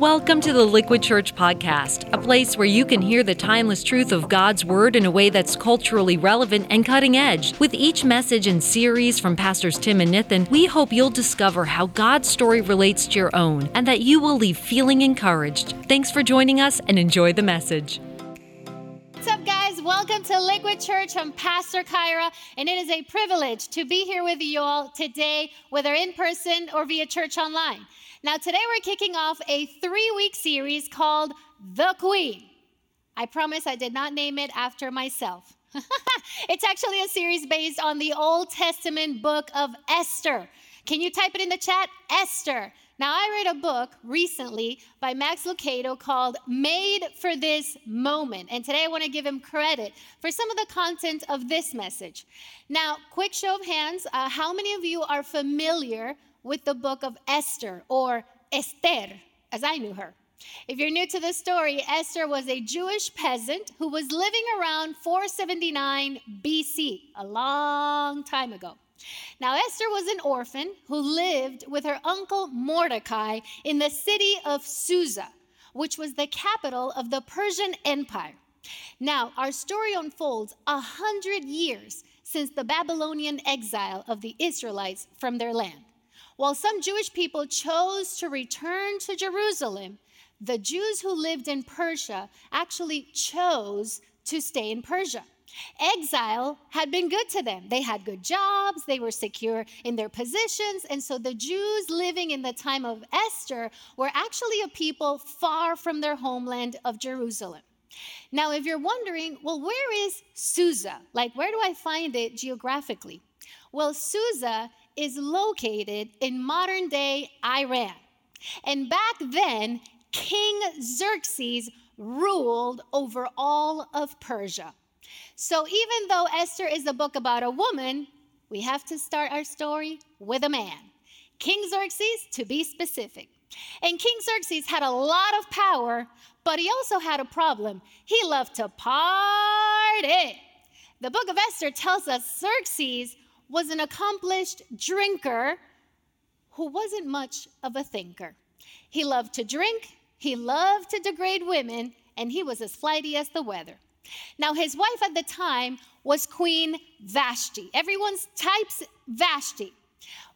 Welcome to the Liquid Church Podcast, a place where you can hear the timeless truth of God's Word in a way that's culturally relevant and cutting edge. With each message and series from Pastors Tim and Nathan, we hope you'll discover how God's story relates to your own and that you will leave feeling encouraged. Thanks for joining us and enjoy the message. What's up, guys? Welcome to Liquid Church. I'm Pastor Kyra, and it is a privilege to be here with you all today, whether in person or via church online. Now, today we're kicking off a 3-week series called The Queen. I promise I did not name it after myself. It's actually a series based on the Old Testament book of Esther. Can you type it in the chat? Esther. Now, I read a book recently by Max Locato called Made for This Moment, and today I want to give him credit for some of the content of this message. Now, quick show of hands, how many of you are familiar with the book of Esther, or Esther, as I knew her? If you're new to this story, Esther was a Jewish peasant who was living around 479 BC, a long time ago. Now, Esther was an orphan who lived with her uncle Mordecai in the city of Susa, which was the capital of the Persian Empire. Now, our story unfolds 100 years since the Babylonian exile of the Israelites from their land. While some Jewish people chose to return to Jerusalem, the Jews who lived in Persia actually chose to stay in Persia. Exile had been good to them. They had good jobs, they were secure in their positions, and so the Jews living in the time of Esther were actually a people far from their homeland of Jerusalem. Now, if you're wondering, well, where is Susa? Like, where do I find it geographically? Well, Susa is located in modern-day Iran. And back then, King Xerxes ruled over all of Persia. So even though Esther is a book about a woman, we have to start our story with a man. King Xerxes, to be specific. And King Xerxes had a lot of power, but he also had a problem. He loved to party. The book of Esther tells us Xerxes was an accomplished drinker who wasn't much of a thinker. He loved to drink, he loved to degrade women, and he was as flighty as the weather. Now, his wife at the time was Queen Vashti. Everyone types Vashti.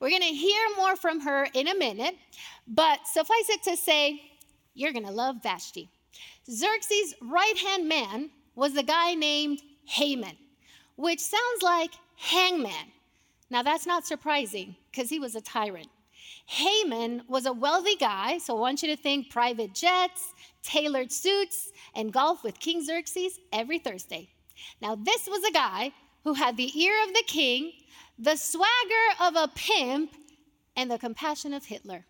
We're going to hear more from her in a minute, but suffice it to say, you're going to love Vashti. Xerxes' right-hand man was a guy named Haman, which sounds like hangman. Now, that's not surprising because he was a tyrant. Haman was a wealthy guy, so I want you to think private jets, tailored suits, and golf with King Xerxes every Thursday. Now, this was a guy who had the ear of the king, the swagger of a pimp, and the compassion of Hitler.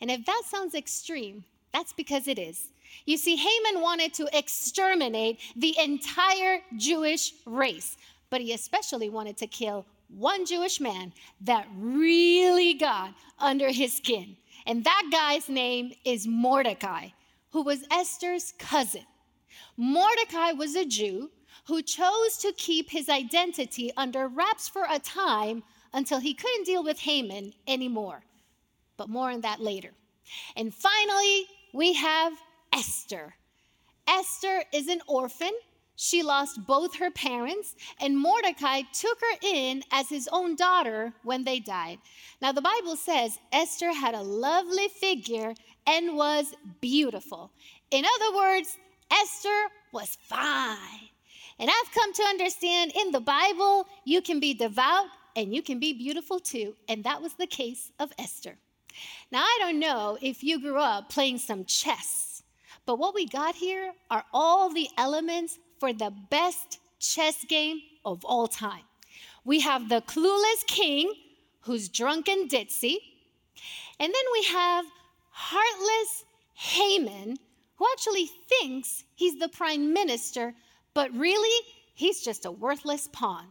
And if that sounds extreme, that's because it is. You see, Haman wanted to exterminate the entire Jewish race, but he especially wanted to kill one Jewish man that really got under his skin. And that guy's name is Mordecai, who was Esther's cousin. Mordecai was a Jew who chose to keep his identity under wraps for a time until he couldn't deal with Haman anymore. But more on that later. And finally, we have Esther. Esther is an orphan. She lost both her parents, and Mordecai took her in as his own daughter when they died. Now, the Bible says Esther had a lovely figure and was beautiful. In other words, Esther was fine. And I've come to understand in the Bible, you can be devout and you can be beautiful too. And that was the case of Esther. Now, I don't know if you grew up playing some chess, but what we got here are all the elements for the best chess game of all time. We have the clueless king, who's drunk and ditzy. And then we have heartless Haman, who actually thinks he's the prime minister, but really, he's just a worthless pawn.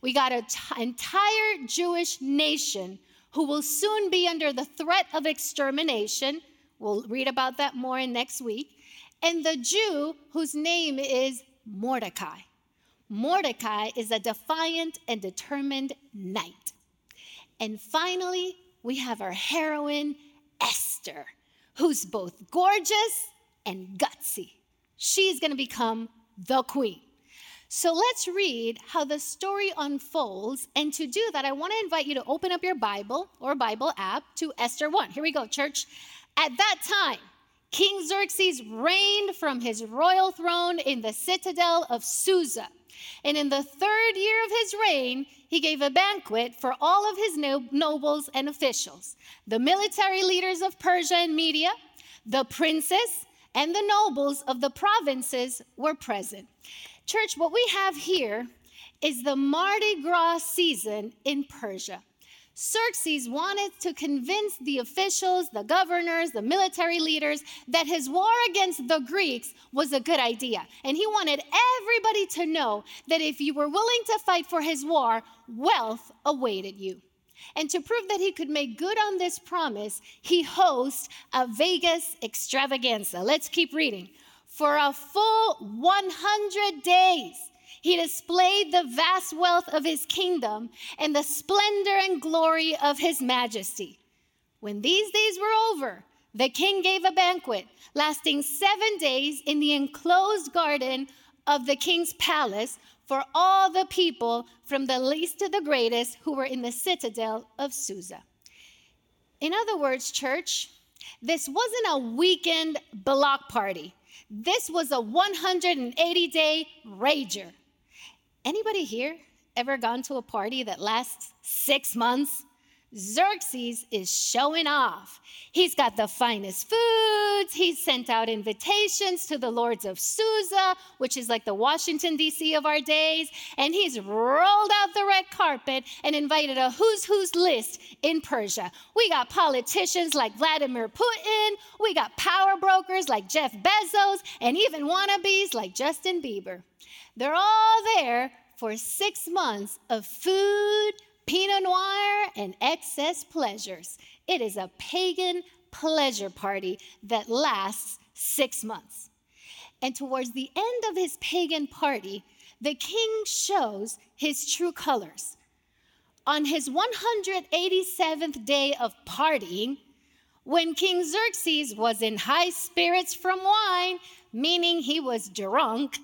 We got an entire Jewish nation who will soon be under the threat of extermination. We'll read about that more in next week. And the Jew whose name is Mordecai. Mordecai is a defiant and determined knight. And finally, we have our heroine, Esther, who's both gorgeous and gutsy. She's going to become the queen. So let's read how the story unfolds. And to do that, I want to invite you to open up your Bible or Bible app to Esther 1. Here we go, church. At that time, King Xerxes reigned from his royal throne in the citadel of Susa. And in the 3rd year of his reign, he gave a banquet for all of his nobles and officials, the military leaders of Persia and Media, the princes, and the nobles of the provinces were present. Church, what we have here is the Mardi Gras season in Persia. Xerxes wanted to convince the officials, the governors, the military leaders that his war against the Greeks was a good idea. And he wanted everybody to know that if you were willing to fight for his war, wealth awaited you. And to prove that he could make good on this promise, he hosts a Vegas extravaganza. Let's keep reading. For a full 100 days, he displayed the vast wealth of his kingdom and the splendor and glory of his majesty. When these days were over, the king gave a banquet lasting 7 days in the enclosed garden of the king's palace for all the people, from the least to the greatest, who were in the citadel of Susa. In other words, church, this wasn't a weekend block party. This was a 180-day rager. Anybody here ever gone to a party that lasts 6 months? Xerxes is showing off. He's got the finest foods. He's sent out invitations to the lords of Susa, which is like the Washington, D.C. of our days. And he's rolled out the red carpet and invited a who's who's list in Persia. We got politicians like Vladimir Putin. We got power brokers like Jeff Bezos and even wannabes like Justin Bieber. They're all there for 6 months of food, Pinot Noir, and excess pleasures. It is a pagan pleasure party that lasts 6 months. And towards the end of his pagan party, the king shows his true colors. On his 187th day of partying, when King Xerxes was in high spirits from wine, meaning he was drunk,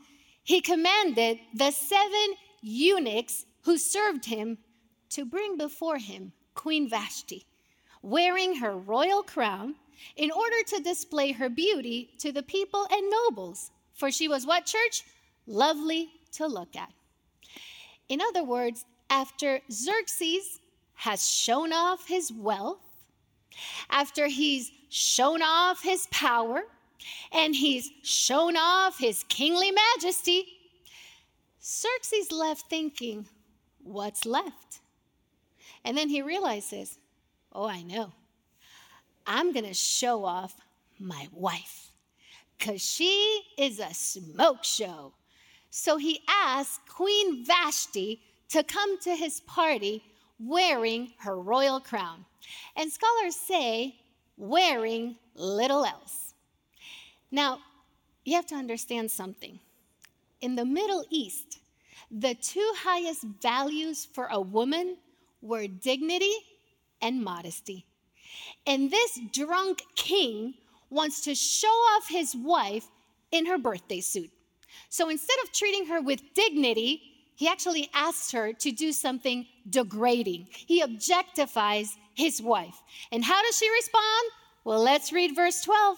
he commanded the 7 eunuchs who served him to bring before him Queen Vashti, wearing her royal crown, in order to display her beauty to the people and nobles. For she was what, church? Lovely to look at. In other words, after Xerxes has shown off his wealth, after he's shown off his power, and he's shown off his kingly majesty, Xerxes left thinking, what's left? And then he realizes, oh, I know. I'm going to show off my wife because she is a smoke show. So he asked Queen Vashti to come to his party wearing her royal crown. And scholars say wearing little else. Now, you have to understand something. In the Middle East, the 2 highest values for a woman were dignity and modesty. And this drunk king wants to show off his wife in her birthday suit. So instead of treating her with dignity, he actually asks her to do something degrading. He objectifies his wife. And how does she respond? Well, let's read verse 12.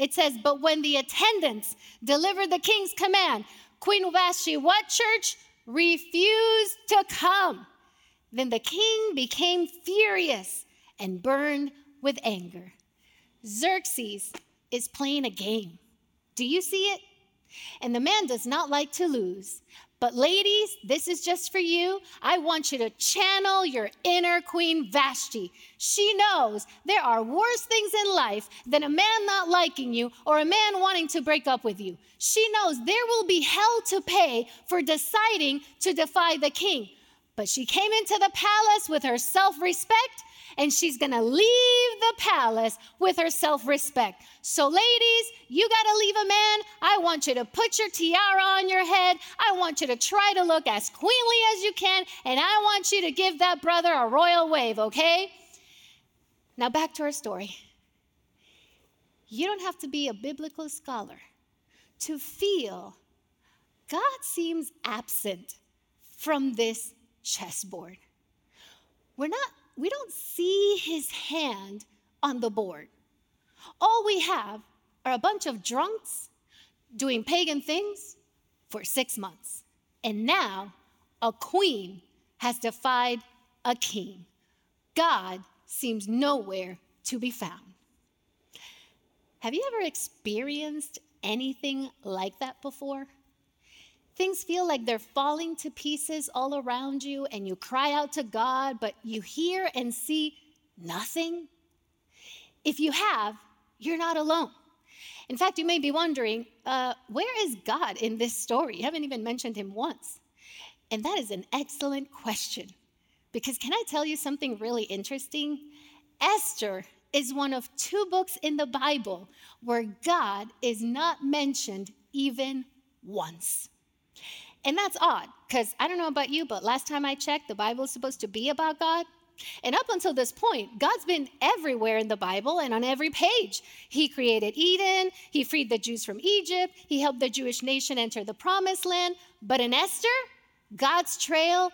It says, but when the attendants delivered the king's command, Queen Vashti, what, church? Refused to come. Then the king became furious and burned with anger. Xerxes is playing a game. Do you see it? And the man does not like to lose. But ladies, this is just for you. I want you to channel your inner Queen Vashti. She knows there are worse things in life than a man not liking you or a man wanting to break up with you. She knows there will be hell to pay for deciding to defy the king. But she came into the palace with her self-respect, and she's going to leave the palace with her self-respect. So ladies, you got to leave a man. I want you to put your tiara on your head. I want you to try to look as queenly as you can, and I want you to give that brother a royal wave, okay? Now back to our story. You don't have to be a biblical scholar to feel God seems absent from this chessboard. We don't see his hand on the board. All we have are a bunch of drunks doing pagan things for 6 months. And now a queen has defied a king. God seems nowhere to be found. Have you ever experienced anything like that before? Things feel like they're falling to pieces all around you, and you cry out to God, but you hear and see nothing? If you have, you're not alone. In fact, you may be wondering, where is God in this story? You haven't even mentioned him once. And that is an excellent question, because can I tell you something really interesting? Esther is one of 2 books in the Bible where God is not mentioned even once. And that's odd, because I don't know about you, but last time I checked, the Bible is supposed to be about God. And up until this point, God's been everywhere in the Bible and on every page. He created Eden. He freed the Jews from Egypt. He helped the Jewish nation enter the Promised Land. But in Esther, God's trail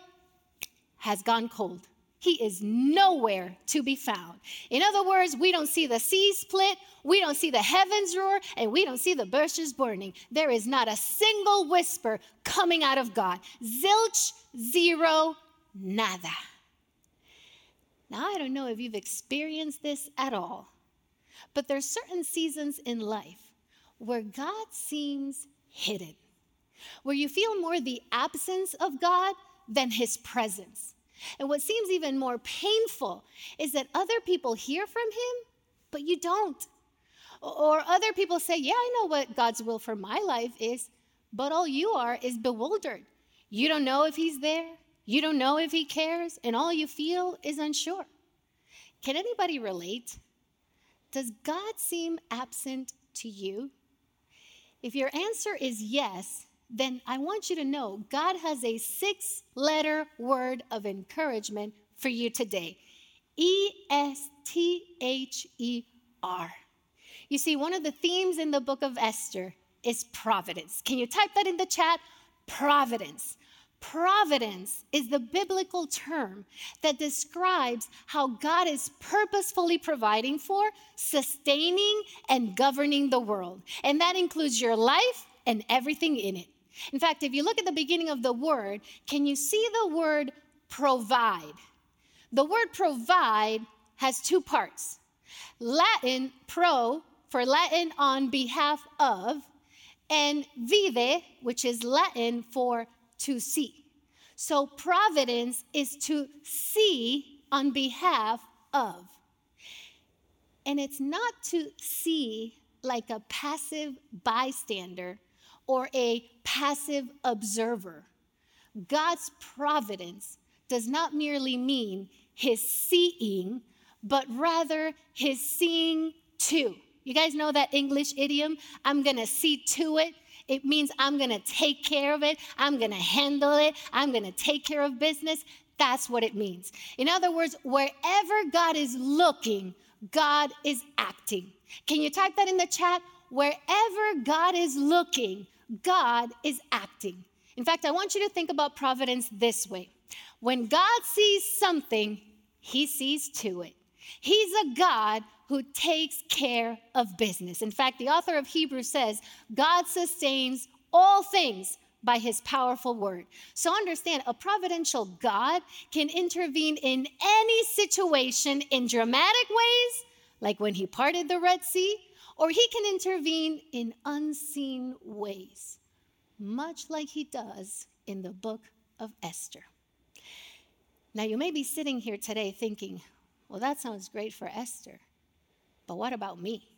has gone cold. He is nowhere to be found. In other words, we don't see the sea split, we don't see the heavens roar, and we don't see the bushes burning. There is not a single whisper coming out of God. Zilch, zero, nada. Now, I don't know if you've experienced this at all, but there are certain seasons in life where God seems hidden, where you feel more the absence of God than his presence. And what seems even more painful is that other people hear from him, but you don't. Or other people say, yeah, I know what God's will for my life is, but all you are is bewildered. You don't know if he's there. You don't know if he cares, and all you feel is unsure. Can anybody relate? Does God seem absent to you? If your answer is yes, then I want you to know God has a 6-letter word of encouragement for you today. Esther. You see, one of the themes in the book of Esther is providence. Can you type that in the chat? Providence. Providence is the biblical term that describes how God is purposefully providing for, sustaining, and governing the world. And that includes your life and everything in it. In fact, if you look at the beginning of the word, can you see the word provide? The word provide has 2 parts. Latin, pro, for Latin on behalf of, and vive, which is Latin for to see. So providence is to see on behalf of. And it's not to see like a passive bystander or a passive observer. God's providence does not merely mean his seeing, but rather his seeing to. You guys know that English idiom? I'm going to see to it. It means I'm going to take care of it. I'm going to handle it. I'm going to take care of business. That's what it means. In other words, wherever God is looking, God is acting. Can you type that in the chat? Wherever God is looking, God is acting. In fact, I want you to think about providence this way. When God sees something, he sees to it. He's a God who takes care of business. In fact, the author of Hebrews says, God sustains all things by his powerful word. So understand, a providential God can intervene in any situation in dramatic ways, like when he parted the Red Sea, or he can intervene in unseen ways, much like he does in the book of Esther. Now, you may be sitting here today thinking, well, that sounds great for Esther. But what about me?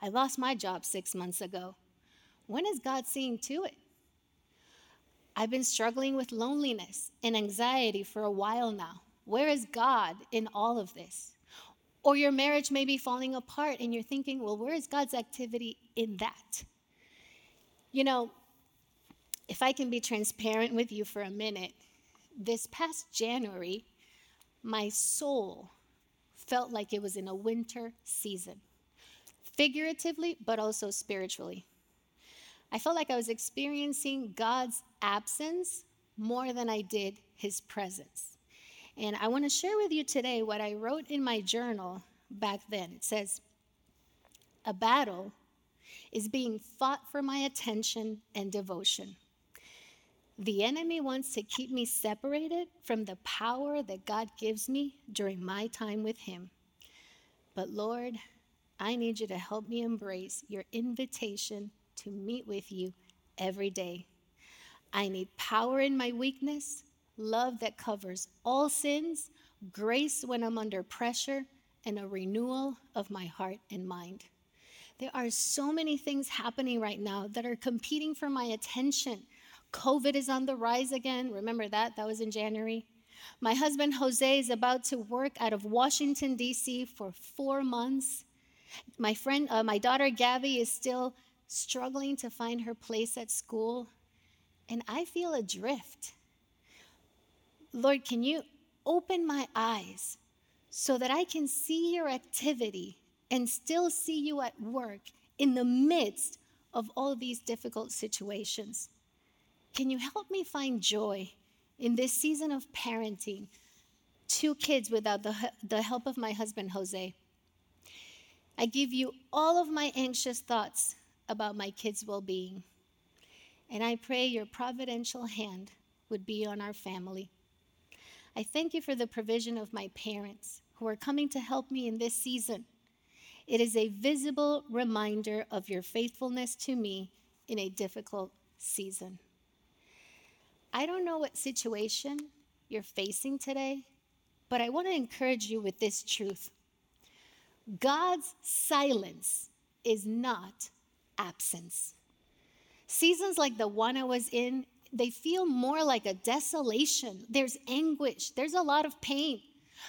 I lost my job 6 months ago. When is God seeing to it? I've been struggling with loneliness and anxiety for a while now. Where is God in all of this? Or your marriage may be falling apart and you're thinking, well, where is God's activity in that? You know, if I can be transparent with you for a minute, this past January, my soul felt like it was in a winter season. figuratively, but also spiritually. I felt like I was experiencing God's absence more than I did his presence. And I want to share with you today what I wrote in my journal back then. It says, a battle is being fought for my attention and devotion. The enemy wants to keep me separated from the power that God gives me during my time with him. But Lord, I need you to help me embrace your invitation to meet with you every day. I need power in my weakness, love that covers all sins, grace when I'm under pressure, and a renewal of my heart and mind. There are so many things happening right now that are competing for my attention. COVID is on the rise again. Remember that? That was in January. My husband, Jose, is about to work out of Washington, D.C. for 4 months. My daughter, Gabby, is still struggling to find her place at school. And I feel adrift. Lord, can you open my eyes so that I can see your activity and still see you at work in the midst of all these difficult situations? Can you help me find joy in this season of parenting 2 kids without the help of my husband, Jose? I give you all of my anxious thoughts about my kids' well-being. And I pray your providential hand would be on our family. I thank you for the provision of my parents who are coming to help me in this season. It is a visible reminder of your faithfulness to me in a difficult season. I don't know what situation you're facing today, but I want to encourage you with this truth. God's silence is not absence. Seasons like the one I was in, they feel more like a desolation. There's anguish. There's a lot of pain.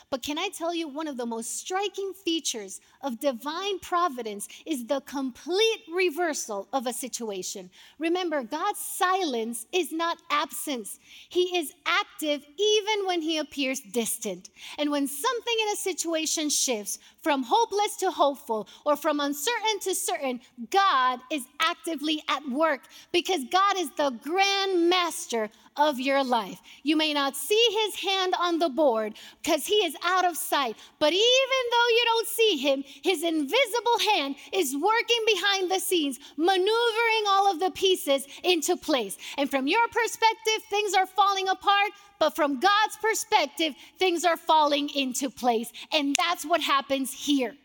But can I tell you, one of the most striking features of divine providence is the complete reversal of a situation. Remember, God's silence is not absence. He is active even when he appears distant. And when something in a situation shifts from hopeless to hopeful or from uncertain to certain, God is actively at work because God is the grand master of your life. You may not see his hand on the board because he is out of sight, but even though you don't see him, his invisible hand is working behind the scenes, maneuvering all of the pieces into place. And from your perspective, things are falling apart, but from God's perspective, things are falling into place. And that's what happens here.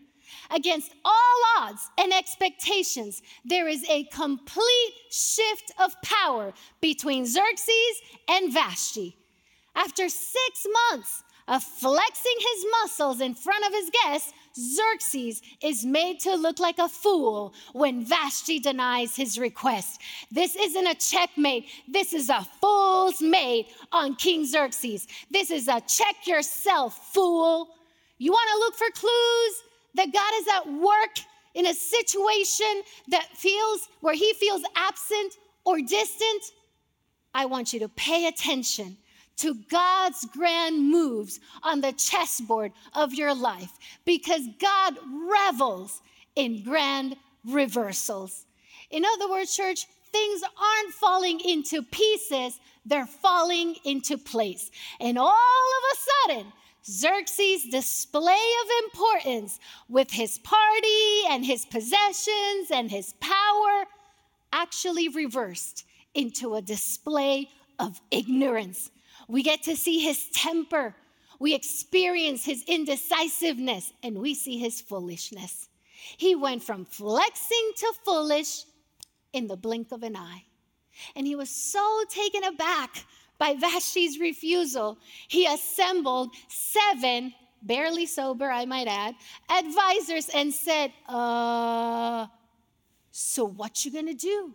Against all odds and expectations, there is a complete shift of power between Xerxes and Vashti. After 6 months of flexing his muscles in front of his guests, Xerxes is made to look like a fool when Vashti denies his request. This isn't a checkmate. This is a fool's mate on King Xerxes. This is a check yourself, fool. You want to look for clues that God is at work in a situation where he feels absent or distant? I want you to pay attention to God's grand moves on the chessboard of your life, because God revels in grand reversals. In other words, church, things aren't falling into pieces, they're falling into place. And all of a sudden, Xerxes' display of importance with his party and his possessions and his power actually reversed into a display of ignorance. We get to see his temper. We experience his indecisiveness, and we see his foolishness. He went from flexing to foolish in the blink of an eye. And he was so taken aback by Vashti's refusal, he assembled 7, barely sober, I might add, advisors and said, so what you gonna do?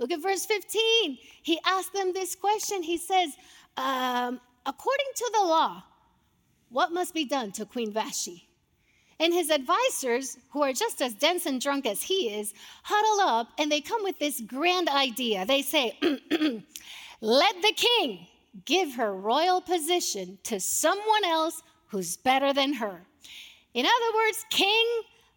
Look at verse 15. He asked them this question. He says, according to the law, what must be done to Queen Vashti? And his advisors, who are just as dense and drunk as he is, huddle up and they come with this grand idea. They say, let the king give her royal position to someone else who's better than her. In other words, king,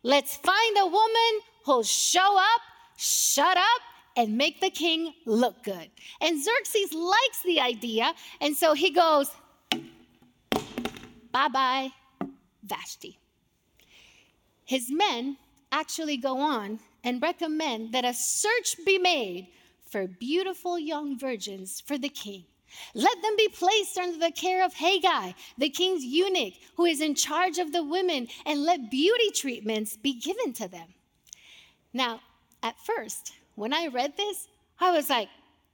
Let's find a woman who'll show up, shut up, and make the king look good. And Xerxes likes the idea, and so he goes, bye-bye, Vashti. His men actually go on and recommend that a search be made for beautiful young virgins for the king. Let them be placed under the care of Haggai, the king's eunuch, who is in charge of the women, and let beauty treatments be given to them. Now, at first, when I read this, I was like,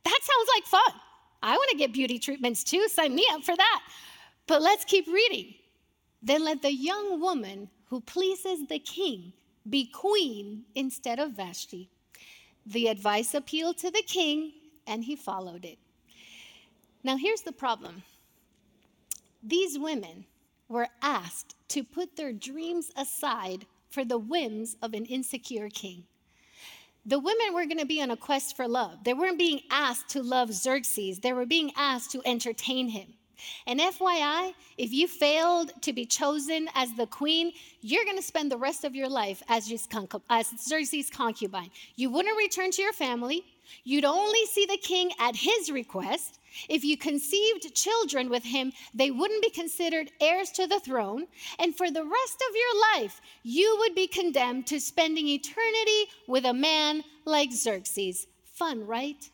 that sounds like fun. I want to get beauty treatments too. Sign me up for that. But let's keep reading. Then let the young woman who pleases the king be queen instead of Vashti. The advice appealed to the king, and he followed it. Now, here's the problem. These women were asked to put their dreams aside for the whims of an insecure king. The women were going to be on a quest for love. They weren't being asked to love Xerxes. They were being asked to entertain him. And FYI, if you failed to be chosen as the queen, you're going to spend the rest of your life as Xerxes' concubine. You wouldn't return to your family. You'd only see the king at his request. If you conceived children with him, they wouldn't be considered heirs to the throne. And for the rest of your life, you would be condemned to spending eternity with a man like Xerxes. Fun, right?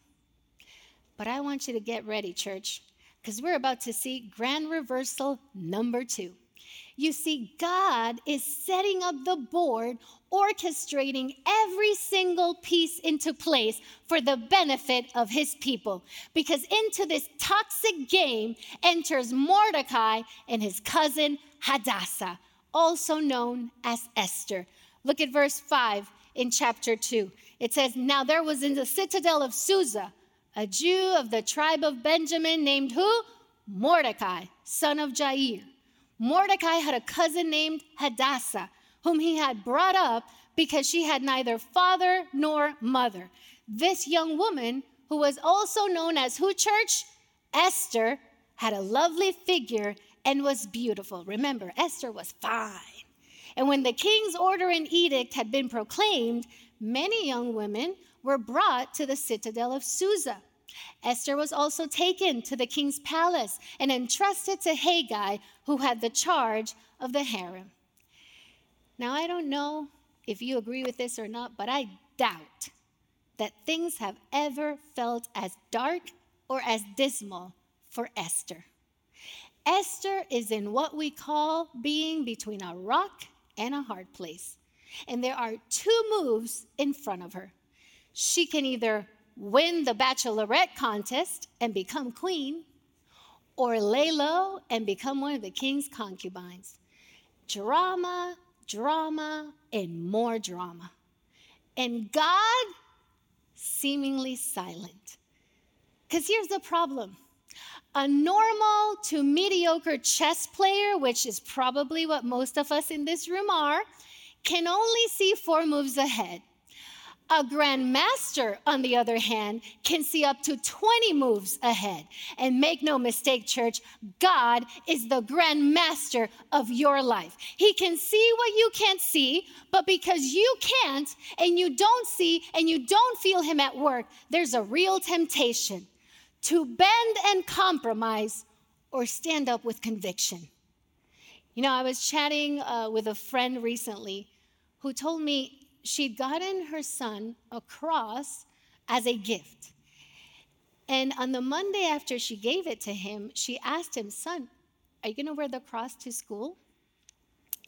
But I want you to get ready, church, because we're about to see grand reversal number 2. You see, God is setting up the board, orchestrating every single piece into place for the benefit of his people. Because into this toxic game enters Mordecai and his cousin Hadassah, also known as Esther. Look at verse 5 in chapter 2. It says, now there was in the citadel of Susa a Jew of the tribe of Benjamin named who? Mordecai, son of Jair. Mordecai had a cousin named Hadassah, whom he had brought up because she had neither father nor mother. This young woman, who was also known as who, church? Esther, had a lovely figure and was beautiful. Remember, Esther was fine. And when the king's order and edict had been proclaimed, many young women were brought to the citadel of Susa. Esther was also taken to the king's palace and entrusted to Haggai, who had the charge of the harem. Now, I don't know if you agree with this or not, but I doubt that things have ever felt as dark or as dismal for Esther. Esther is in what we call being between a rock and a hard place. And there are 2 moves in front of her. She can either win the bachelorette contest and become queen, or lay low and become one of the king's concubines. Drama, drama, and more drama. And God seemingly silent. Because here's the problem. A normal to mediocre chess player, which is probably what most of us in this room are, can only see 4 moves ahead. A grandmaster, on the other hand, can see up to 20 moves ahead. And make no mistake, church, God is the grandmaster of your life. He can see what you can't see, but because you can't and you don't see and you don't feel him at work, there's a real temptation to bend and compromise or stand up with conviction. You know, I was chatting with a friend recently who told me she'd gotten her son a cross as a gift. And on the Monday after she gave it to him, she asked him, son, are you going to wear the cross to school?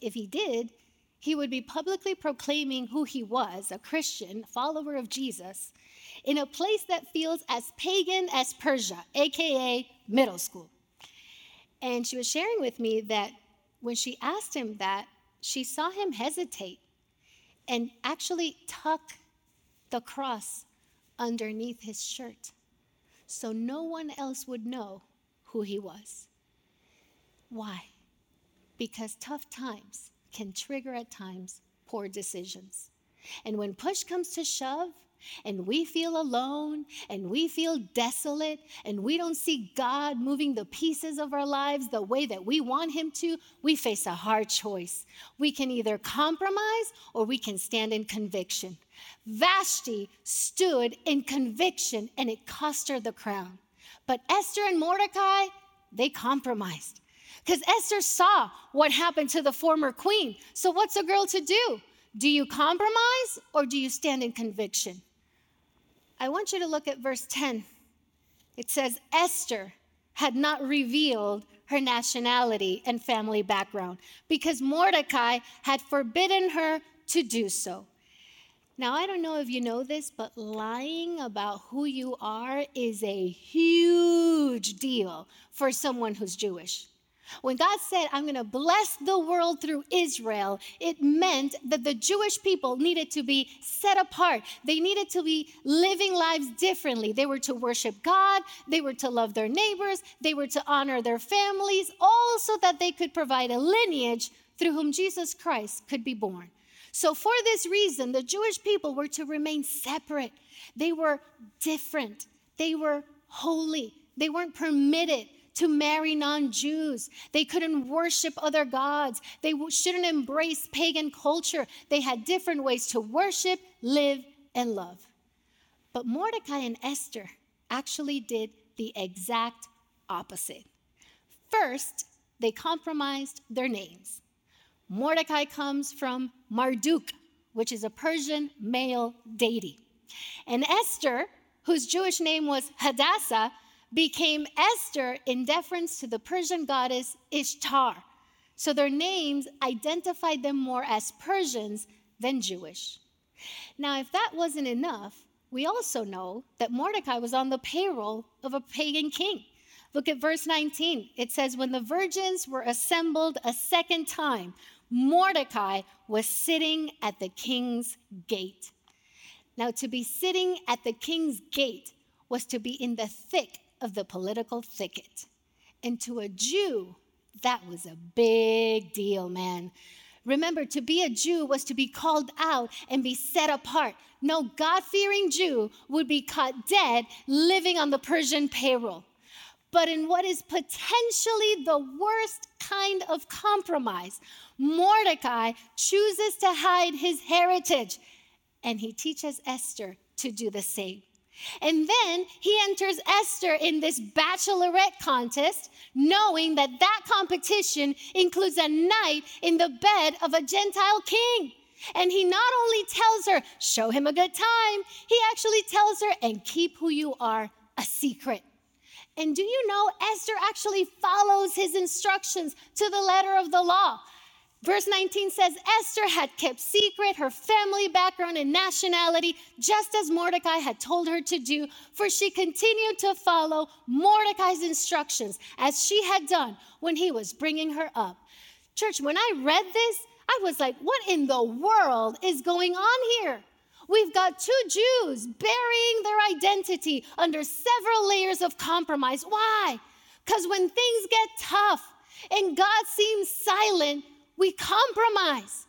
If he did, he would be publicly proclaiming who he was, a Christian, follower of Jesus, in a place that feels as pagan as Persia, a.k.a. middle school. And she was sharing with me that when she asked him that, she saw him hesitate and actually tuck the cross underneath his shirt so no one else would know who he was. Why? Because tough times can trigger at times poor decisions. And when push comes to shove and we feel alone, and we feel desolate, and we don't see God moving the pieces of our lives the way that we want him to, we face a hard choice. We can either compromise or we can stand in conviction. Vashti stood in conviction, and it cost her the crown. But Esther and Mordecai, they compromised. Because Esther saw what happened to the former queen. So what's a girl to do? Do you compromise or do you stand in conviction? I want you to look at verse 10. It says, Esther had not revealed her nationality and family background because Mordecai had forbidden her to do so. Now, I don't know if you know this, but lying about who you are is a huge deal for someone who's Jewish. When God said, I'm going to bless the world through Israel, it meant that the Jewish people needed to be set apart. They needed to be living lives differently. They were to worship God. They were to love their neighbors. They were to honor their families, all so that they could provide a lineage through whom Jesus Christ could be born. So for this reason, the Jewish people were to remain separate. They were different. They were holy. They weren't permitted to marry non-Jews. They couldn't worship other gods. They shouldn't embrace pagan culture. They had different ways to worship, live, and love. But Mordecai and Esther actually did the exact opposite. First, they compromised their names. Mordecai comes from Marduk, which is a Persian male deity. And Esther, whose Jewish name was Hadassah, became Esther in deference to the Persian goddess Ishtar. So their names identified them more as Persians than Jewish. Now, if that wasn't enough, we also know that Mordecai was on the payroll of a pagan king. Look at verse 19. It says, when the virgins were assembled a second time, Mordecai was sitting at the king's gate. Now, to be sitting at the king's gate was to be in the thick of the political thicket. And to a Jew, that was a big deal, man. Remember, to be a Jew was to be called out and be set apart. No God-fearing Jew would be caught dead living on the Persian payroll. But in what is potentially the worst kind of compromise, Mordecai chooses to hide his heritage, and he teaches Esther to do the same. And then he enters Esther in this bachelorette contest, knowing that that competition includes a night in the bed of a Gentile king. And he not only tells her, show him a good time, he actually tells her, and keep who you are a secret. And do you know Esther actually follows his instructions to the letter of the law? Verse 19 says, Esther had kept secret her family background and nationality, just as Mordecai had told her to do, for she continued to follow Mordecai's instructions, as she had done when he was bringing her up. Church, when I read this, I was like, what in the world is going on here? We've got two Jews burying their identity under several layers of compromise. Why? Because when things get tough and God seems silent, we compromise.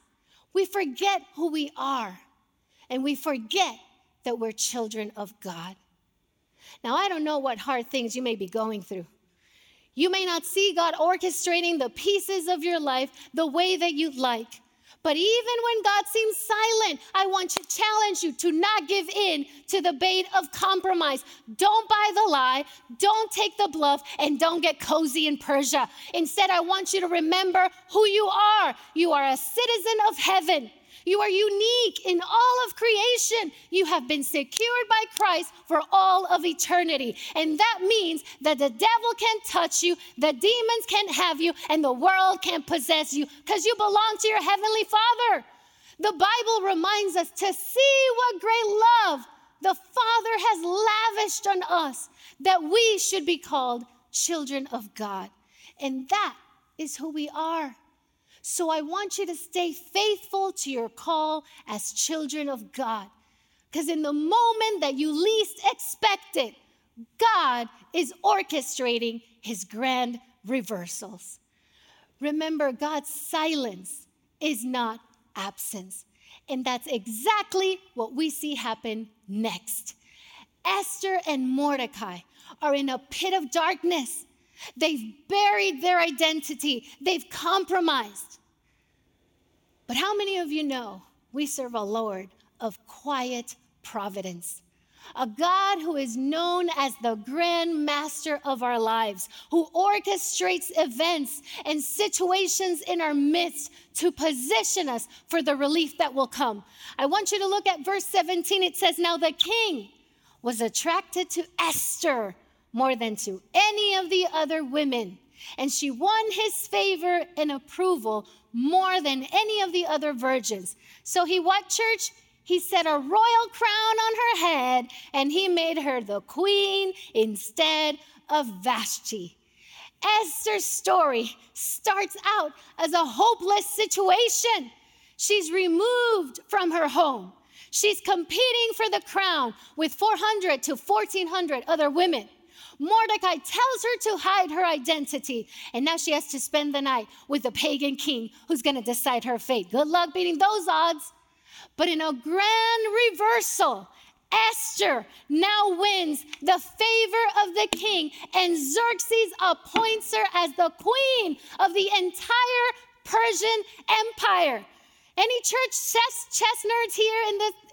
We forget who we are, and we forget that we're children of God. Now, I don't know what hard things you may be going through. You may not see God orchestrating the pieces of your life the way that you'd like. But even when God seems silent, I want to challenge you to not give in to the bait of compromise. Don't buy the lie, don't take the bluff, and don't get cozy in Persia. Instead, I want you to remember who you are. You are a citizen of heaven. You are unique in all of creation. You have been secured by Christ for all of eternity. And that means that the devil can't touch you, the demons can't have you, and the world can't possess you because you belong to your heavenly Father. The Bible reminds us to see what great love the Father has lavished on us, that we should be called children of God. And that is who we are. So I want you to stay faithful to your call as children of God. Because in the moment that you least expect it, God is orchestrating his grand reversals. Remember, God's silence is not absence. And that's exactly what we see happen next. Esther and Mordecai are in a pit of darkness. They've buried their identity. They've compromised. But how many of you know we serve a Lord of quiet providence? A God who is known as the Grand Master of our lives, who orchestrates events and situations in our midst to position us for the relief that will come. I want you to look at verse 17. It says, now the king was attracted to Esther more than to any of the other women, and she won his favor and approval more than any of the other virgins. So he what, church? He set a royal crown on her head, and he made her the queen instead of Vashti. Esther's story starts out as a hopeless situation. She's removed from her home. She's competing for the crown with 400 to 1,400 other women. Mordecai tells her to hide her identity, and now she has to spend the night with the pagan king who's going to decide her fate. Good luck beating those odds. But in a grand reversal, Esther now wins the favor of the king, and Xerxes appoints her as the queen of the entire Persian Empire. Any church chess nerds here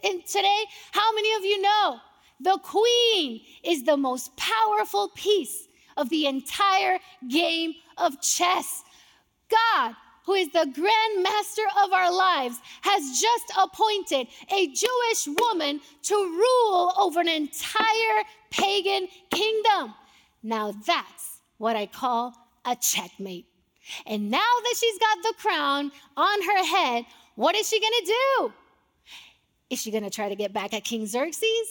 in today? How many of you know the queen is the most powerful piece of the entire game of chess? God, who is the grand master of our lives, has just appointed a Jewish woman to rule over an entire pagan kingdom. Now that's what I call a checkmate. And now that she's got the crown on her head, what is she going to do? Is she going to try to get back at King Xerxes?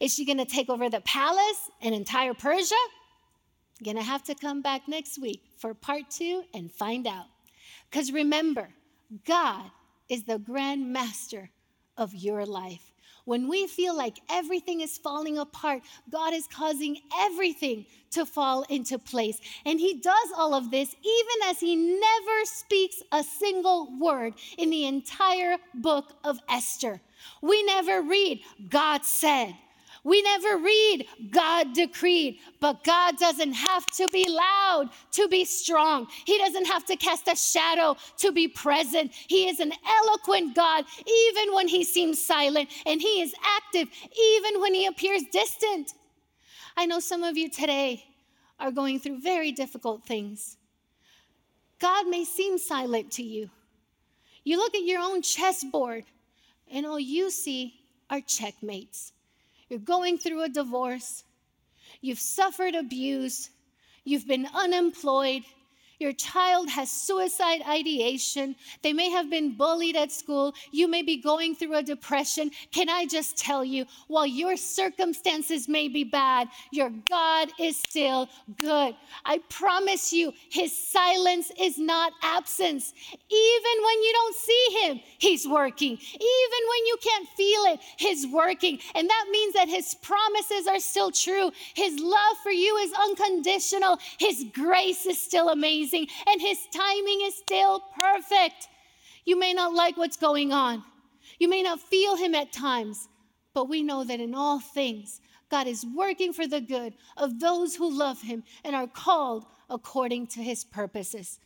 Is she going to take over the palace and entire Persia? Going to have to come back next week for part 2 and find out. Because remember, God is the grand master of your life. When we feel like everything is falling apart, God is causing everything to fall into place. And he does all of this even as he never speaks a single word in the entire book of Esther. We never read, God said. We never read, God decreed, but God doesn't have to be loud to be strong. He doesn't have to cast a shadow to be present. He is an eloquent God, even when he seems silent, and he is active, even when he appears distant. I know some of you today are going through very difficult things. God may seem silent to you. You look at your own chessboard, and all you see are checkmates. You're going through a divorce. You've suffered abuse. You've been unemployed. Your child has suicide ideation. They may have been bullied at school. You may be going through a depression. Can I just tell you, while your circumstances may be bad, your God is still good. I promise you, his silence is not absence. Even when you don't see him, he's working. Even when you can't feel it, he's working. And that means that his promises are still true. His love for you is unconditional. His grace is still amazing. And his timing is still perfect. You may not like what's going on. You may not feel him at times, but we know that in all things, God is working for the good of those who love him and are called according to his purposes.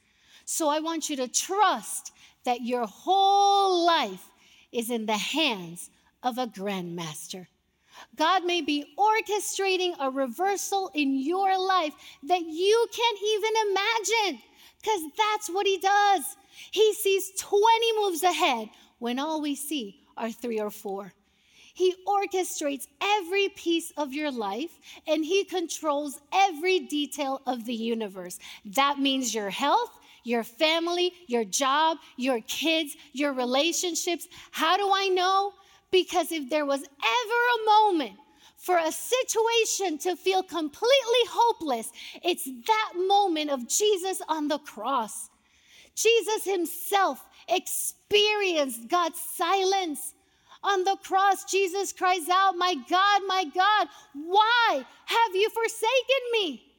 So I want you to trust that your whole life is in the hands of a grandmaster. God may be orchestrating a reversal in your life that you can't even imagine, because that's what he does. He sees 20 moves ahead when all we see are 3 or 4. He orchestrates every piece of your life, and he controls every detail of the universe. That means your health, your family, your job, your kids, your relationships. How do I know? Because if there was ever a moment for a situation to feel completely hopeless, it's that moment of Jesus on the cross. Jesus himself experienced God's silence. On the cross, Jesus cries out, "My God, why have you forsaken me?"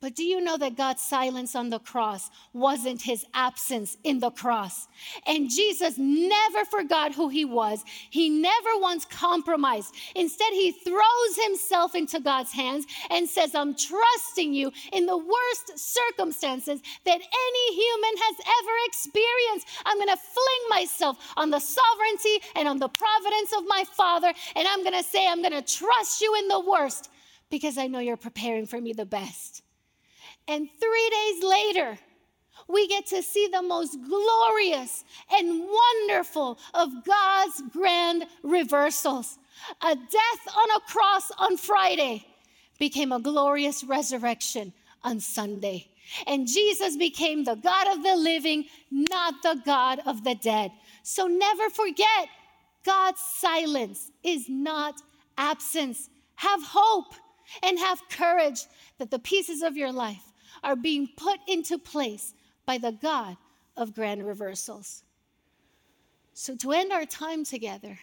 But do you know that God's silence on the cross wasn't his absence in the cross? And Jesus never forgot who he was. He never once compromised. Instead, he throws himself into God's hands and says, I'm trusting you in the worst circumstances that any human has ever experienced. I'm going to fling myself on the sovereignty and on the providence of my Father. And I'm going to say, I'm going to trust you in the worst because I know you're preparing for me the best. And 3 days later, we get to see the most glorious and wonderful of God's grand reversals. A death on a cross on Friday became a glorious resurrection on Sunday. And Jesus became the God of the living, not the God of the dead. So never forget, God's silence is not absence. Have hope and have courage that the pieces of your life are being put into place by the God of grand reversals. So to end our time together,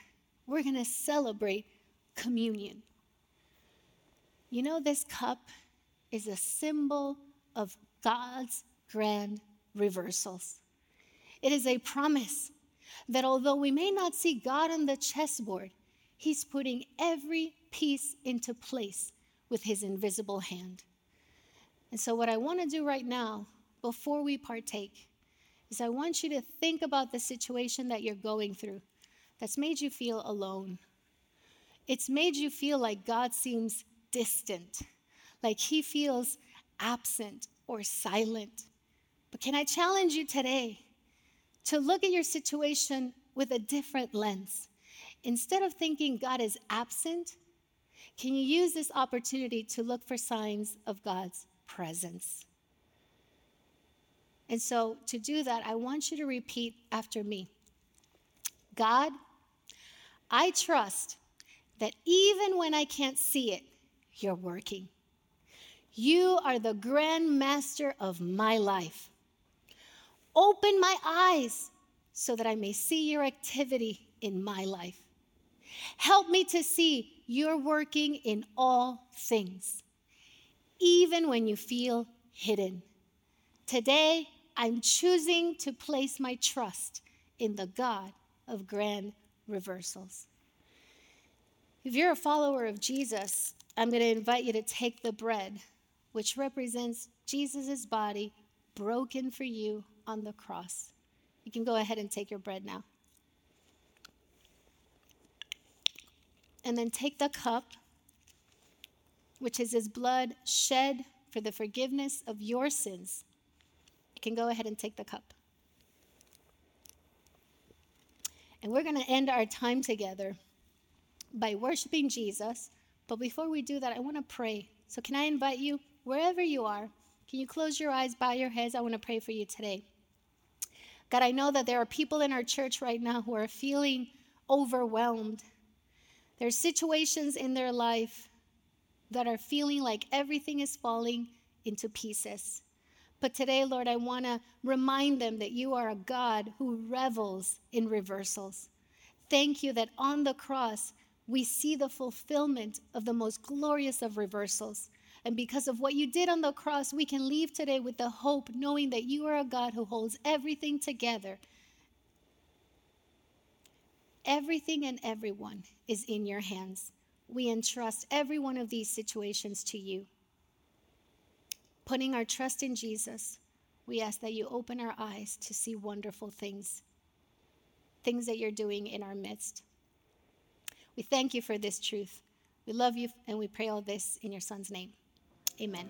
we're going to celebrate communion. You know, this cup is a symbol of God's grand reversals. It is a promise that although we may not see God on the chessboard, he's putting every piece into place with his invisible hand. And so what I want to do right now, before we partake, is I want you to think about the situation that you're going through that's made you feel alone. It's made you feel like God seems distant, like he feels absent or silent. But can I challenge you today to look at your situation with a different lens? Instead of thinking God is absent, can you use this opportunity to look for signs of God's presence? And so to do that, I want you to repeat after me. God, I trust that even when I can't see it, you're working. You are the grand master of my life. Open my eyes so that I may see your activity in my life. Help me to see you're working in all things, even when you feel hidden. Today, I'm choosing to place my trust in the God of grand reversals. If you're a follower of Jesus, I'm going to invite you to take the bread, which represents Jesus' body broken for you on the cross. You can go ahead and take your bread now. And then take the cup, which is his blood shed for the forgiveness of your sins. You can go ahead and take the cup. And we're going to end our time together by worshiping Jesus. But before we do that, I want to pray. So can I invite you, wherever you are, can you close your eyes, bow your heads? I want to pray for you today. God, I know that there are people in our church right now who are feeling overwhelmed. There are situations in their life that are feeling like everything is falling into pieces. But today, Lord, I want to remind them that you are a God who revels in reversals. Thank you that on the cross, we see the fulfillment of the most glorious of reversals. And because of what you did on the cross, we can leave today with the hope, knowing that you are a God who holds everything together. Everything and everyone is in your hands. We entrust every one of these situations to you. Putting our trust in Jesus, we ask that you open our eyes to see wonderful things, things that you're doing in our midst. We thank you for this truth. We love you, and we pray all this in your Son's name. Amen.